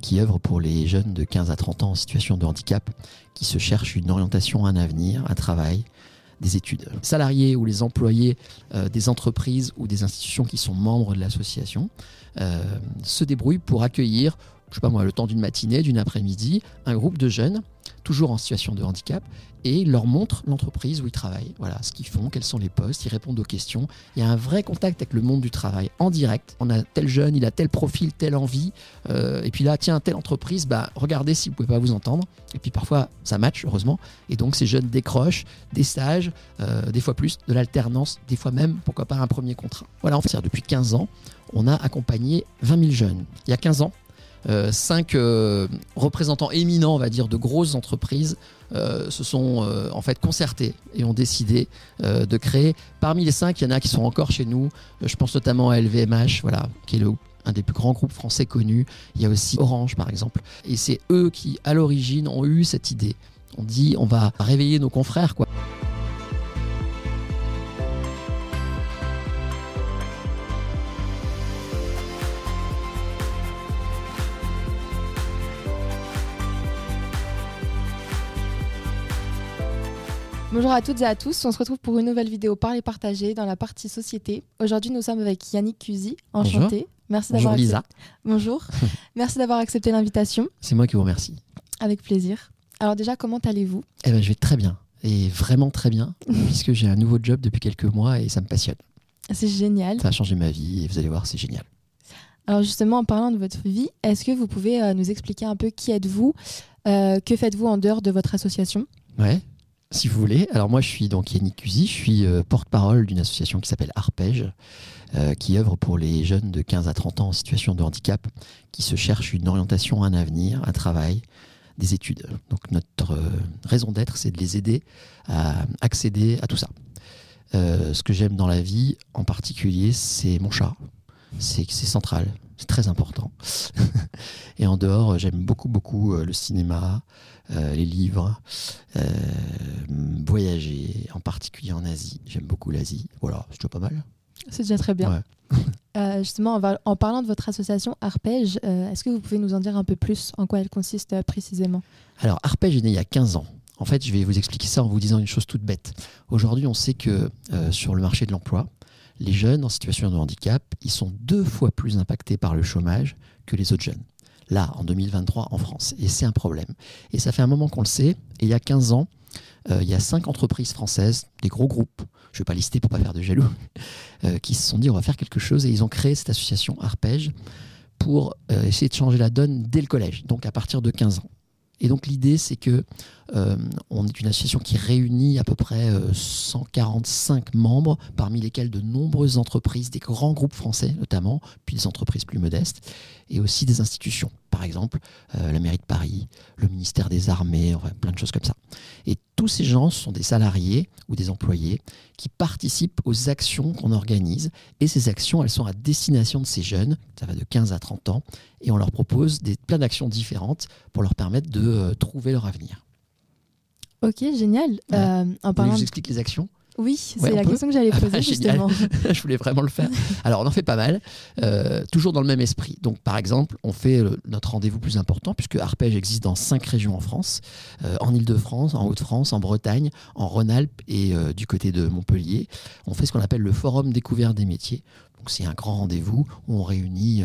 qui œuvre pour les jeunes de 15 à 30 ans en situation de handicap, qui se cherchent une orientation, un avenir, un travail, des études. Les salariés ou les employés des entreprises ou des institutions qui sont membres de l'association se débrouillent pour accueillir, je sais pas moi, le temps d'une matinée, d'une après-midi, un groupe de jeunes toujours en situation de handicap, et leur montrent l'entreprise où ils travaillent. Voilà ce qu'ils font, quels sont les postes, ils répondent aux questions. Il y a un vrai contact avec le monde du travail en direct. On a tel jeune, il a tel profil, telle envie. Et puis là, tiens, telle entreprise, bah, regardez si vous ne pouvez pas vous entendre. Et puis parfois, ça match, heureusement. Et donc, ces jeunes décrochent des stages, des fois plus, de l'alternance, des fois même, pourquoi pas, un premier contrat. Voilà, en fait, depuis 15 ans, on a accompagné 20 000 jeunes. Il y a 15 ans, 5 représentants éminents, on va dire, de grosses entreprises se sont en fait concertés et ont décidé de créer. Parmi les 5, il y en a qui sont encore chez nous. Je pense notamment à LVMH, voilà, qui est un des plus grands groupes français connus. Il y a aussi Orange, par exemple. Et c'est eux qui, à l'origine, ont eu cette idée. On dit, on va réveiller nos confrères, quoi. Bonjour à toutes et à tous, on se retrouve pour une nouvelle vidéo ParlerPartager dans la partie société. Aujourd'hui, nous sommes avec Yannick Kusy, enchanté. Bonjour Lisa. Merci d'avoir accepté l'invitation. C'est moi qui vous remercie. Avec plaisir. Alors déjà, comment allez-vous ? Eh ben, je vais très bien, et vraiment très bien, puisque j'ai un nouveau job depuis quelques mois et ça me passionne. C'est génial. Ça a changé ma vie et vous allez voir, c'est génial. Alors justement, en parlant de votre vie, est-ce que vous pouvez nous expliquer un peu qui êtes-vous, que faites-vous en dehors de votre association ? Ouais. Si vous voulez, alors moi je suis donc Yannick Kusy, je suis porte-parole d'une association qui s'appelle Arpejeh, qui œuvre pour les jeunes de 15 à 30 ans en situation de handicap, qui se cherchent une orientation, un avenir, un travail, des études. Donc notre raison d'être, c'est de les aider à accéder à tout ça. Ce que j'aime dans la vie, en particulier, c'est mon chat. C'est central, c'est très important. Et en dehors, j'aime beaucoup le cinéma, les livres, voyager, en particulier en Asie. J'aime beaucoup l'Asie. Voilà, c'est déjà pas mal. C'est déjà très bien. Ouais. Justement, en parlant de votre association Arpejeh, est-ce que vous pouvez nous en dire un peu plus, en quoi elle consiste précisément ? Alors, Arpejeh est né il y a 15 ans. En fait, je vais vous expliquer ça en vous disant une chose toute bête. Aujourd'hui, on sait que sur le marché de l'emploi, les jeunes en situation de handicap, ils sont 2 fois plus impactés par le chômage que les autres jeunes. Là, en 2023, en France. Et c'est un problème. Et ça fait un moment qu'on le sait. Et il y a 15 ans, il y a 5 entreprises françaises, des gros groupes, je ne vais pas lister pour ne pas faire de jaloux, qui se sont dit on va faire quelque chose. Et ils ont créé cette association Arpejeh pour essayer de changer la donne dès le collège, donc à partir de 15 ans. Et donc l'idée, c'est que on est une association qui réunit à peu près 145 membres, parmi lesquels de nombreuses entreprises, des grands groupes français notamment, puis des entreprises plus modestes, et aussi des institutions, par exemple la mairie de Paris, le ministère des Armées, enfin, plein de choses comme ça. Et tous ces gens sont des salariés ou des employés qui participent aux actions qu'on organise, et ces actions, elles sont à destination de ces jeunes, ça va de 15 à 30 ans, et on leur propose plein d'actions différentes pour leur permettre de trouver leur avenir. Ok, génial. Voilà. Je vous explique les actions. Oui, c'est la question que j'allais poser justement. Je voulais vraiment le faire. Alors, on en fait pas mal, toujours dans le même esprit. Donc, par exemple, on fait notre rendez-vous plus important, puisque Arpejeh existe dans 5 régions en France, en Ile-de-France, en Haute-France, en Bretagne, en Rhône-Alpes et du côté de Montpellier. On fait ce qu'on appelle le Forum Découverte des Métiers. Donc, c'est un grand rendez-vous où on réunit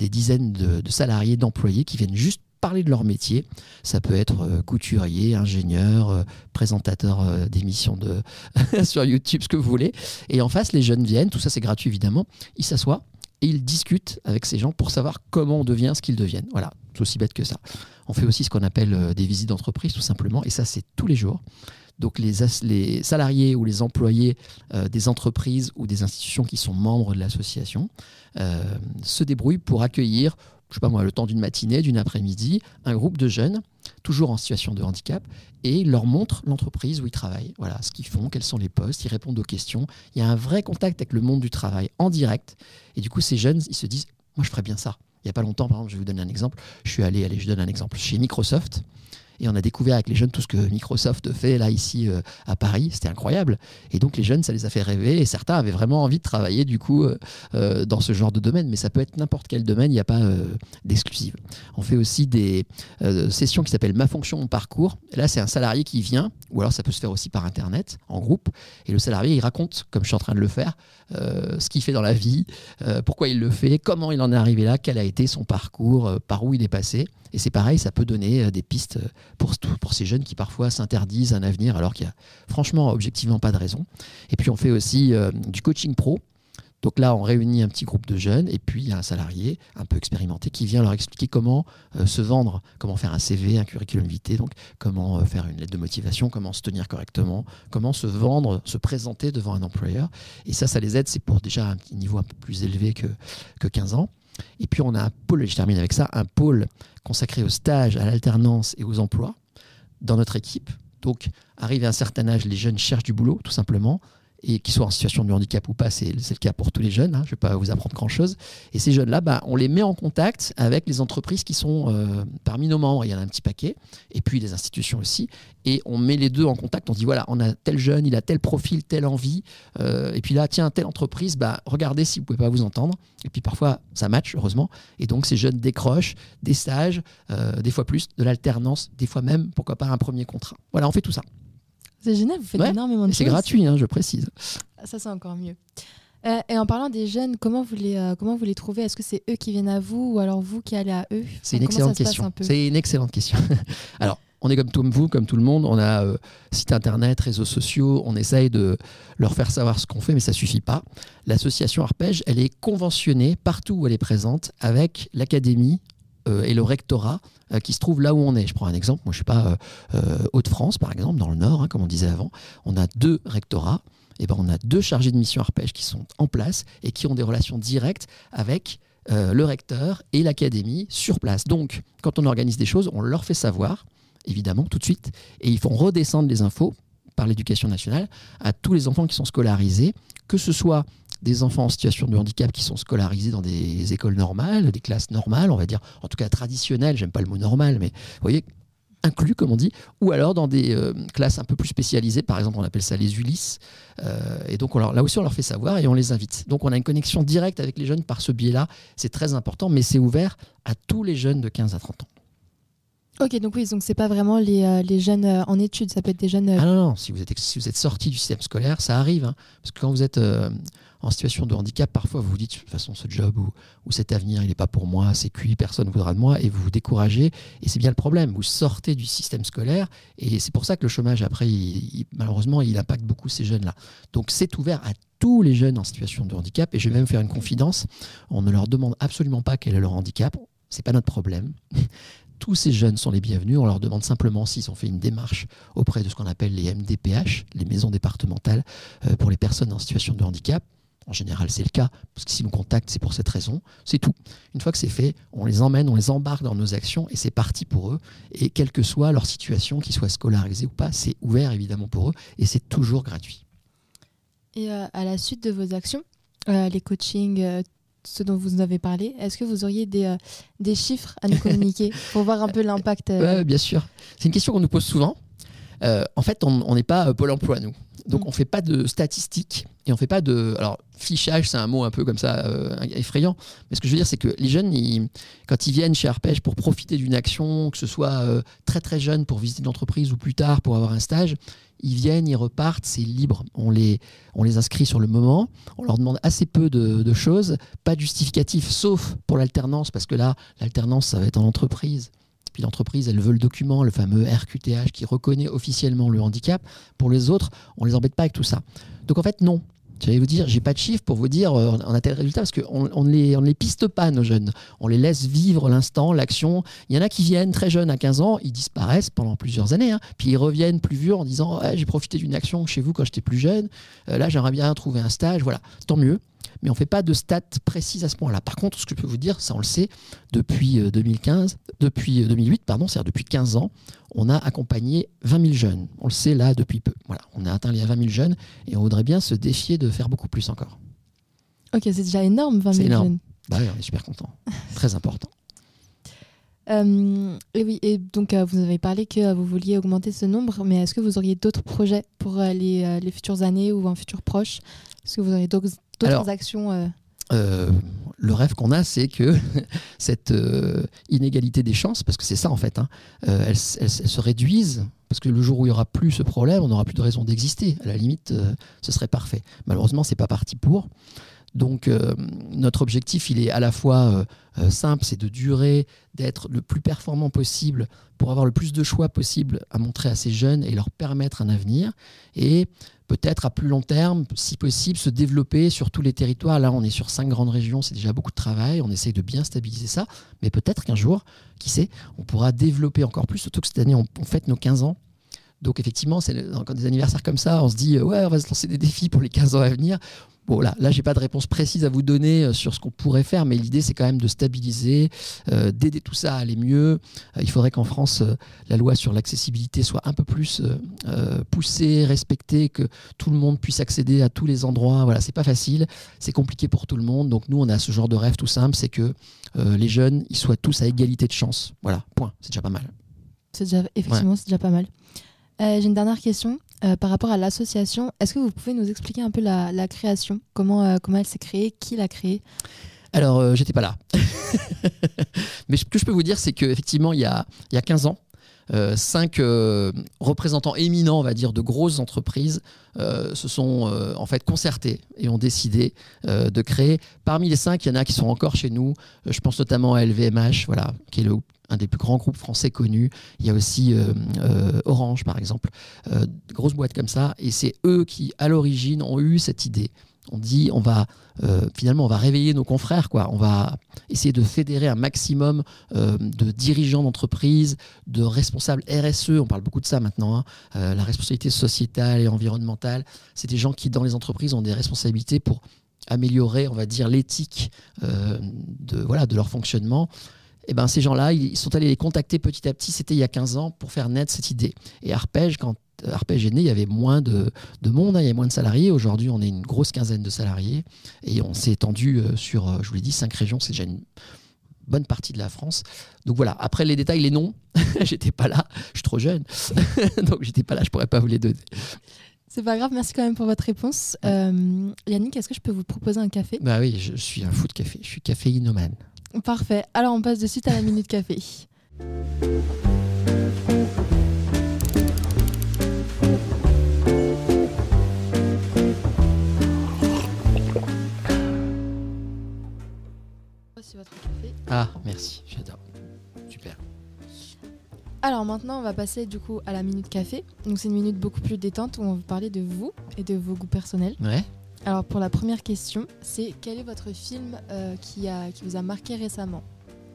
des dizaines de salariés, d'employés qui viennent juste parler de leur métier. Ça peut être couturier, ingénieur, présentateur d'émissions sur YouTube, ce que vous voulez. Et en face, les jeunes viennent, tout ça c'est gratuit évidemment, ils s'assoient et ils discutent avec ces gens pour savoir comment on devient ce qu'ils deviennent. Voilà, c'est aussi bête que ça. On fait aussi ce qu'on appelle des visites d'entreprise tout simplement, et ça c'est tous les jours. Donc les salariés ou les employés des entreprises ou des institutions qui sont membres de l'association se débrouillent pour accueillir, je sais pas moi, le temps d'une matinée, d'une après-midi, un groupe de jeunes, toujours en situation de handicap, et leur montrent l'entreprise où ils travaillent. Voilà, ce qu'ils font, quels sont les postes, ils répondent aux questions. Il y a un vrai contact avec le monde du travail en direct. Et du coup, ces jeunes, ils se disent « Moi, je ferais bien ça ». Il n'y a pas longtemps, par exemple, je vous donne un exemple. Je suis allé, je donne un exemple, chez Microsoft. et on a découvert avec les jeunes tout ce que Microsoft fait là ici à Paris, c'était incroyable. Et donc les jeunes, ça les a fait rêver et certains avaient vraiment envie de travailler du coup dans ce genre de domaine, mais ça peut être n'importe quel domaine, il n'y a pas d'exclusive. On fait aussi des sessions qui s'appellent « Ma fonction, mon parcours ». Là, c'est un salarié qui vient, ou alors ça peut se faire aussi par Internet, en groupe, et le salarié, il raconte, comme je suis en train de le faire, ce qu'il fait dans la vie, pourquoi il le fait, comment il en est arrivé là, quel a été son parcours, par où il est passé. Et c'est pareil, ça peut donner des pistes pour ces jeunes qui parfois s'interdisent un avenir alors qu'il n'y a franchement, objectivement pas de raison. Et puis on fait aussi du coaching pro. Donc là, on réunit un petit groupe de jeunes et puis il y a un salarié un peu expérimenté qui vient leur expliquer comment se vendre, comment faire un CV, un curriculum vitae, donc comment faire une lettre de motivation, comment se tenir correctement, comment se vendre, se présenter devant un employeur. Et ça, ça les aide, c'est pour déjà un petit niveau un peu plus élevé que 15 ans. Et puis on a un pôle, et je termine avec ça, un pôle consacré aux stages, à l'alternance et aux emplois dans notre équipe. Donc, arrivé à un certain âge, les jeunes cherchent du boulot, tout simplement, et qu'ils soient en situation de handicap ou pas, c'est le cas pour tous les jeunes, hein, je ne vais pas vous apprendre grand-chose. Et ces jeunes-là, bah, on les met en contact avec les entreprises qui sont parmi nos membres, il y en a un petit paquet, et puis les institutions aussi, et on met les deux en contact, on dit voilà, on a tel jeune, il a tel profil, telle envie, et puis là, tiens, telle entreprise, bah, regardez si vous ne pouvez pas vous entendre, et puis parfois, ça match, heureusement, et donc ces jeunes décrochent des stages, des fois plus, de l'alternance, des fois même, pourquoi pas, un premier contrat. Voilà, on fait tout ça. C'est génial, vous faites énormément de choses. C'est gratuit, hein, je précise. Ça, c'est encore mieux. Et en parlant des jeunes, comment vous les trouvez? Est-ce que c'est eux qui viennent à vous ou alors vous qui allez à eux? C'est une excellente question. C'est une excellente question. Alors, on est comme vous, comme tout le monde. On a site internet, réseaux sociaux. On essaye de leur faire savoir ce qu'on fait, mais ça ne suffit pas. L'association Arpejeh, elle est conventionnée partout où elle est présente avec l'académie et le rectorat qui se trouve là où on est. Je prends un exemple, moi je ne suis pas Hauts-de-France par exemple, dans le Nord, hein, comme on disait avant, on a 2 rectorats, et ben on a 2 chargés de mission Arpejeh qui sont en place et qui ont des relations directes avec le recteur et l'académie sur place. Donc quand on organise des choses, on leur fait savoir, évidemment, tout de suite, et ils font redescendre les infos par l'éducation nationale à tous les enfants qui sont scolarisés, que ce soit des enfants en situation de handicap qui sont scolarisés dans des écoles normales, des classes normales, on va dire, en tout cas traditionnelles, j'aime pas le mot normal, mais vous voyez, inclus comme on dit, ou alors dans des classes un peu plus spécialisées, par exemple on appelle ça les ULIS, et donc là aussi on leur fait savoir et on les invite. Donc on a une connexion directe avec les jeunes par ce biais-là, c'est très important, mais c'est ouvert à tous les jeunes de 15 à 30 ans. Ok, donc oui, donc c'est pas vraiment les jeunes en études, ça peut être des jeunes... Ah non, non, si vous êtes sorti du système scolaire, ça arrive, hein, parce que quand vous êtes en situation de handicap, parfois vous vous dites, de toute façon, ce job ou cet avenir, il n'est pas pour moi, c'est cuit, personne ne voudra de moi, et vous vous découragez, et c'est bien le problème, vous sortez du système scolaire, et c'est pour ça que le chômage, après, malheureusement, il impacte beaucoup ces jeunes-là. Donc c'est ouvert à tous les jeunes en situation de handicap, et je vais même faire une confidence, on ne leur demande absolument pas quel est leur handicap, c'est pas notre problème. Tous ces jeunes sont les bienvenus. On leur demande simplement s'ils ont fait une démarche auprès de ce qu'on appelle les MDPH, les maisons départementales pour les personnes en situation de handicap. En général, c'est le cas, parce que s'ils nous contactent, c'est pour cette raison. C'est tout. Une fois que c'est fait, on les emmène, on les embarque dans nos actions et c'est parti pour eux. Et quelle que soit leur situation, qu'ils soient scolarisés ou pas, c'est ouvert évidemment pour eux et c'est toujours gratuit. Et à la suite de vos actions, les coachings... ce dont vous nous avez parlé, est-ce que vous auriez des chiffres à nous communiquer pour voir un peu l'impact Ouais, bien sûr. C'est une question qu'on nous pose souvent. En fait, on n'est pas Pôle emploi, nous. Donc, on ne fait pas de statistiques et on ne fait pas de... Alors, fichage, c'est un mot un peu comme ça, effrayant. Mais ce que je veux dire, c'est que les jeunes, quand ils viennent chez Arpejeh pour profiter d'une action, que ce soit très très jeune pour visiter une entreprise ou plus tard pour avoir un stage, ils viennent, ils repartent, c'est libre. On les inscrit sur le moment, on leur demande assez peu de choses, pas de justificatif, sauf pour l'alternance, parce que là, l'alternance, ça va être en entreprise. Puis l'entreprise, elle veut le document, le fameux RQTH qui reconnaît officiellement le handicap. Pour les autres, on ne les embête pas avec tout ça. Donc en fait, non. J'allais vous dire, j'ai pas de chiffres pour vous dire on a tel résultat, parce qu'on ne les piste pas, nos jeunes. On les laisse vivre l'instant, l'action. Il y en a qui viennent très jeunes à 15 ans, ils disparaissent pendant plusieurs années, hein, puis ils reviennent plus vieux en disant hey, j'ai profité d'une action chez vous quand j'étais plus jeune, là j'aimerais bien trouver un stage, voilà, tant mieux. Mais on ne fait pas de stats précises à ce point-là. Par contre, ce que je peux vous dire, ça on le sait, depuis 2008, pardon, c'est-à-dire depuis 15 ans, on a accompagné 20 000 jeunes. On le sait là depuis peu. Voilà, on a atteint les 20 000 jeunes et on voudrait bien se défier de faire beaucoup plus encore. Ok, c'est déjà énorme, 20 000 jeunes. Bah oui, on est super contents. Très important. Et oui, et donc vous avez parlé que vous vouliez augmenter ce nombre, mais est-ce que vous auriez d'autres projets pour les futures années ou un futur proche? Est-ce que vous auriez d'autres actions Le rêve qu'on a, c'est que cette inégalité des chances, parce que c'est ça en fait, hein, elle se réduise, parce que le jour où il n'y aura plus ce problème, on n'aura plus de raison d'exister. À la limite, ce serait parfait. Malheureusement, ce n'est pas parti pour. Donc notre objectif, il est à la fois simple, c'est de durer, d'être le plus performant possible pour avoir le plus de choix possible à montrer à ces jeunes et leur permettre un avenir. Et peut-être à plus long terme, si possible, se développer sur tous les territoires. Là, on est sur 5 grandes régions, c'est déjà beaucoup de travail, on essaye de bien stabiliser ça. Mais peut-être qu'un jour, qui sait, on pourra développer encore plus, surtout que cette année, on fête nos 15 ans. Donc effectivement, quand des anniversaires comme ça, on se dit « ouais, on va se lancer des défis pour les 15 ans à venir ». Bon, là je n'ai pas de réponse précise à vous donner sur ce qu'on pourrait faire, mais l'idée, c'est quand même de stabiliser, d'aider tout ça à aller mieux. Il faudrait qu'en France, la loi sur l'accessibilité soit un peu plus poussée, respectée, que tout le monde puisse accéder à tous les endroits. Voilà, c'est pas facile, c'est compliqué pour tout le monde. Donc nous, on a ce genre de rêve tout simple, c'est que les jeunes, ils soient tous à égalité de chance. Voilà, point, c'est déjà pas mal. Effectivement, ouais. C'est déjà pas mal. J'ai une dernière question. Par rapport à l'association, est-ce que vous pouvez nous expliquer un peu la création, comment elle s'est créée, qui l'a créée? Alors, j'étais pas là. Mais ce que je peux vous dire, c'est qu'effectivement, il y a 15 ans, 5 représentants éminents, on va dire, de grosses entreprises se sont en fait concertés et ont décidé de créer. Parmi les 5, il y en a qui sont encore chez nous. Je pense notamment à LVMH, voilà, qui est un des plus grands groupes français connus. Il y a aussi Orange, par exemple, grosses boîtes comme ça. Et c'est eux qui, à l'origine, ont eu cette idée. On dit, on va finalement, on va réveiller nos confrères, quoi. On va essayer de fédérer un maximum de dirigeants d'entreprise, de responsables RSE. On parle beaucoup de ça maintenant, hein. La responsabilité sociétale et environnementale. C'est des gens qui, dans les entreprises, ont des responsabilités pour améliorer, on va dire, l'éthique de leur fonctionnement. Et ben, ces gens-là, ils sont allés les contacter petit à petit. C'était il y a 15 ans pour faire naître cette idée. Et Arpejeh, quand Arpejeh est né, il y avait moins de monde, hein, il y avait moins de salariés. Aujourd'hui, on est une grosse quinzaine de salariés et on s'est étendu sur, je vous l'ai dit, 5 régions. C'est déjà une bonne partie de la France. Donc voilà, après les détails, les noms, j'étais pas là, je suis trop jeune. Donc j'étais pas là, je pourrais pas vous les donner. C'est pas grave, merci quand même pour votre réponse. Yannick, est-ce que je peux vous proposer un café? Bah oui, je suis un fou de café, je suis caféinomane. Parfait, alors on passe de suite à la Minute Café. Votre café. Ah, merci, j'adore. Super. Alors maintenant, on va passer du coup à la Minute Café. Donc c'est une minute beaucoup plus détente où on va vous parler de vous et de vos goûts personnels. Ouais. Alors pour la première question, c'est quel est votre film qui vous a marqué récemment?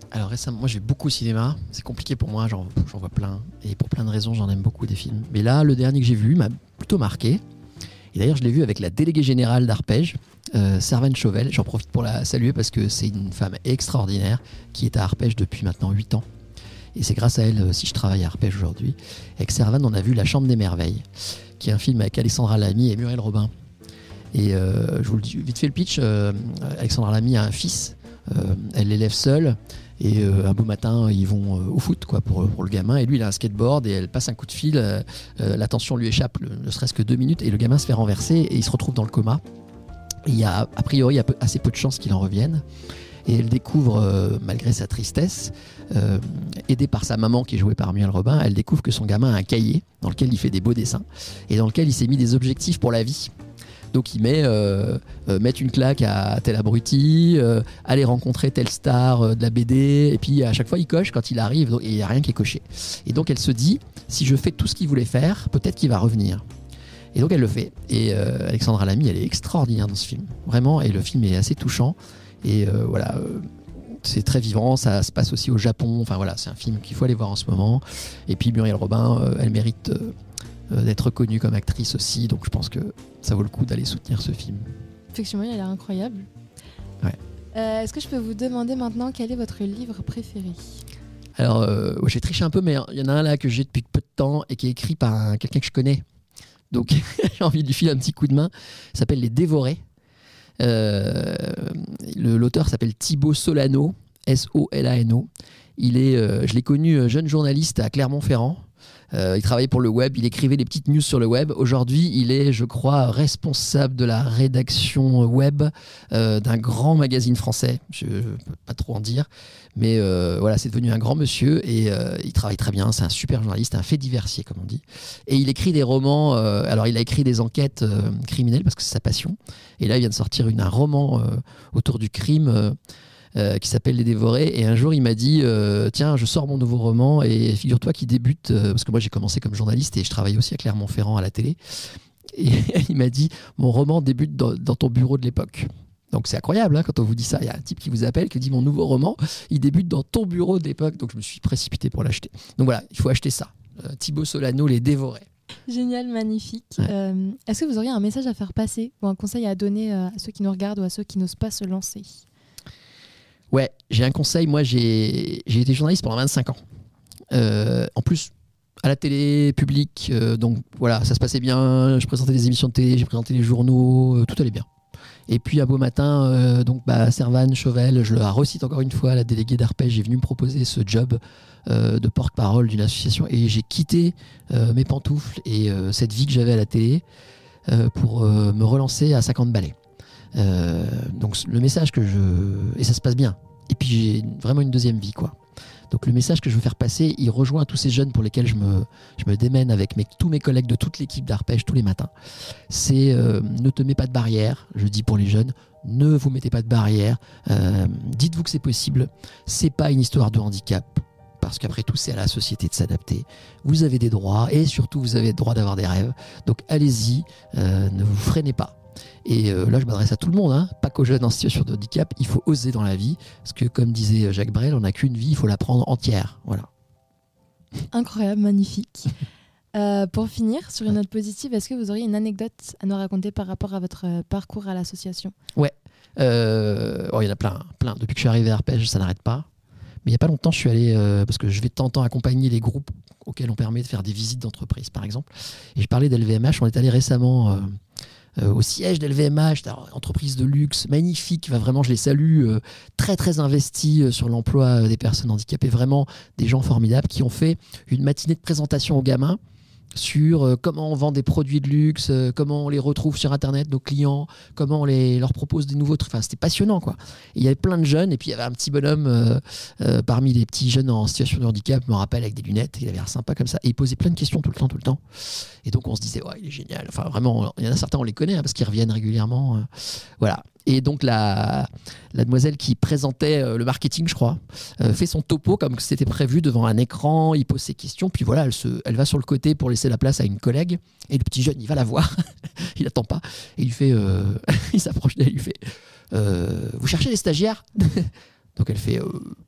Alors récemment, moi j'ai beaucoup au cinéma. C'est compliqué pour moi, j'en vois plein. Et pour plein de raisons, j'en aime beaucoup des films. Mais là, le dernier que j'ai vu m'a plutôt marqué. Et d'ailleurs, je l'ai vu avec la déléguée générale d'Arpejeh, Servane Chauvel. J'en profite pour la saluer parce que c'est une femme extraordinaire qui est à Arpejeh depuis maintenant 8 ans. Et c'est grâce à elle si je travaille à Arpejeh aujourd'hui. Avec Servane, on a vu La Chambre des Merveilles, qui est un film avec Alessandra Lamy et Muriel Robin. Et je vous le dis, vite fait le pitch, Alessandra Lamy a un fils, elle l'élève seule. Et un beau matin, ils vont au foot quoi, pour le gamin. Et lui, il a un skateboard et elle passe un coup de fil. La tension lui échappe, ne serait-ce que 2 minutes. Et le gamin se fait renverser et il se retrouve dans le coma. Et il y a, a priori, assez peu de chances qu'il en revienne. Et elle découvre, malgré sa tristesse, aidée par sa maman qui est jouée par Muriel Robin, elle découvre que son gamin a un cahier dans lequel il fait des beaux dessins et dans lequel il s'est mis des objectifs pour la vie. Donc il met mettre une claque à tel abruti, aller rencontrer telle star de la BD, et puis à chaque fois il coche quand il arrive, donc, et il n'y a rien qui est coché. Et donc elle se dit, si je fais tout ce qu'il voulait faire, peut-être qu'il va revenir. Et donc elle le fait. Et Alessandra Lamy, elle est extraordinaire dans ce film, vraiment, et le film est assez touchant. Et voilà, c'est très vivant, ça se passe aussi au Japon, enfin voilà, c'est un film qu'il faut aller voir en ce moment. Et puis Muriel Robin, elle mérite... d'être connue comme actrice aussi, donc je pense que ça vaut le coup d'aller soutenir ce film. Effectivement, il a l'air incroyable. Ouais. Est-ce que je peux vous demander maintenant quel est votre livre préféré? Alors, j'ai triché un peu, mais il y en a un là que j'ai depuis peu de temps et qui est écrit par quelqu'un que je connais. Donc j'ai envie de lui filer un petit coup de main. Il s'appelle Les Dévorés. L'auteur s'appelle Thibaut Solano. Solano. Il est, je l'ai connu jeune journaliste à Clermont-Ferrand. Il travaillait pour le web, il écrivait des petites news sur le web. Aujourd'hui, il est, je crois, responsable de la rédaction web d'un grand magazine français. Je ne peux pas trop en dire, mais voilà, c'est devenu un grand monsieur et il travaille très bien. C'est un super journaliste, un fait diversier, comme on dit. Et il écrit des romans. Alors, il a écrit des enquêtes criminelles parce que c'est sa passion. Et là, il vient de sortir un roman autour du crime. Qui s'appelle Les Dévorés, et un jour il m'a dit tiens, je sors mon nouveau roman et figure-toi qu'il débute, parce que moi j'ai commencé comme journaliste et je travaillais aussi à Clermont-Ferrand à la télé, et il m'a dit mon roman débute dans ton bureau de l'époque. Donc c'est incroyable, hein, quand on vous dit ça, il y a un type qui vous appelle, qui dit mon nouveau roman, il débute dans ton bureau de l'époque, donc je me suis précipité pour l'acheter. Donc voilà, il faut acheter ça, Thibaut Solano, Les Dévorés. Génial, magnifique. Ouais. Est-ce que vous auriez un message à faire passer ou un conseil à donner à ceux qui nous regardent ou à ceux qui n'osent pas se lancer? Ouais, j'ai un conseil. Moi, j'ai été journaliste pendant 25 ans. En plus, à la télé, publique, donc voilà, ça se passait bien. Je présentais des émissions de télé, j'ai présenté les journaux, tout allait bien. Et puis, un beau matin, donc, Servane Chauvel, je la recite encore une fois, la déléguée d'Arpejeh, est venue me proposer ce job de porte-parole d'une association. Et j'ai quitté mes pantoufles et cette vie que j'avais à la télé pour me relancer à 50 balais. Donc le message que et ça se passe bien, et puis j'ai vraiment une deuxième vie, quoi. Donc le message que je veux faire passer, il rejoint tous ces jeunes pour lesquels je me démène avec tous mes collègues de toute l'équipe d'Arpejeh tous les matins. C'est ne te mets pas de barrière. Je dis pour les jeunes, ne vous mettez pas de barrière, dites-vous que c'est possible. C'est pas une histoire de handicap, parce qu'après tout, c'est à la société de s'adapter. Vous avez des droits, et surtout vous avez le droit d'avoir des rêves, donc allez-y, ne vous freinez pas. Et là, je m'adresse à tout le monde, hein, pas qu'aux jeunes en situation de handicap. Il faut oser dans la vie, parce que comme disait Jacques Brel, on n'a qu'une vie, il faut la prendre entière. Voilà. Incroyable, magnifique. Pour finir, sur une note positive, est-ce que vous auriez une anecdote à nous raconter par rapport à votre parcours à l'association? Ouais, oh, il y en a plein. Depuis que je suis arrivé à Arpejeh, ça n'arrête pas. Mais il n'y a pas longtemps, je suis allé, parce que je vais de temps en temps accompagner les groupes auxquels on permet de faire des visites d'entreprise, par exemple. Et je parlais d'LVMH, on est allé récemment... au siège d'LVMH, entreprise de luxe magnifique, enfin, vraiment je les salue, très très investis sur l'emploi des personnes handicapées, vraiment des gens formidables qui ont fait une matinée de présentation aux gamins sur comment on vend des produits de luxe, comment on les retrouve sur internet, nos clients, comment on leur propose des nouveaux trucs. Enfin, c'était passionnant, quoi. Il y avait plein de jeunes, et puis il y avait un petit bonhomme parmi les petits jeunes en situation de handicap, je me rappelle, avec des lunettes, il avait l'air sympa comme ça, et il posait plein de questions tout le temps. Et donc on se disait, ouais, il est génial. Enfin, vraiment, il y en a certains, on les connaît, hein, parce qu'ils reviennent régulièrement. Voilà. Et donc la demoiselle qui présentait le marketing, je crois, fait son topo comme c'était prévu devant un écran, il pose ses questions, puis voilà, elle va sur le côté pour laisser la place à une collègue, et le petit jeune, il va la voir, il attend pas, et il fait, il s'approche d'elle, il fait vous cherchez des stagiaires? Donc elle fait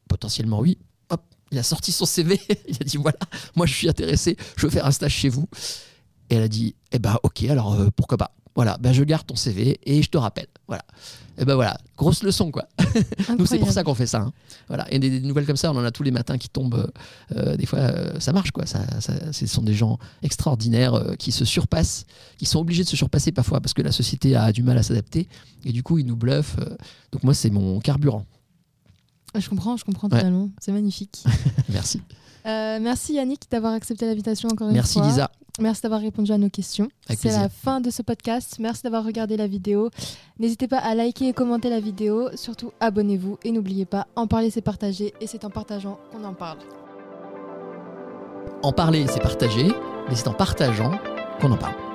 potentiellement oui. Hop, il a sorti son CV, il a dit voilà, moi je suis intéressé, je veux faire un stage chez vous. Et elle a dit eh ben ok, alors pourquoi pas. Voilà, ben je garde ton CV et je te rappelle. Voilà. Et ben voilà, grosse leçon, quoi. Nous, c'est pour ça qu'on fait ça. Hein. Voilà. Et des nouvelles comme ça, on en a tous les matins qui tombent. Des fois, ça marche, quoi. Ce sont des gens extraordinaires qui se surpassent, qui sont obligés de se surpasser parfois parce que la société a du mal à s'adapter. Et du coup, ils nous bluffent. Donc moi, c'est mon carburant. Je comprends totalement. Ouais. C'est magnifique. Merci. Merci Yannick d'avoir accepté l'invitation encore une fois. Merci Lisa. Merci d'avoir répondu à nos questions. C'est la fin de ce podcast. Merci d'avoir regardé la vidéo. N'hésitez pas à liker et commenter la vidéo. Surtout, abonnez-vous et n'oubliez pas, en parler, c'est partager. Et c'est en partageant qu'on en parle. En parler, c'est partager. Mais c'est en partageant qu'on en parle.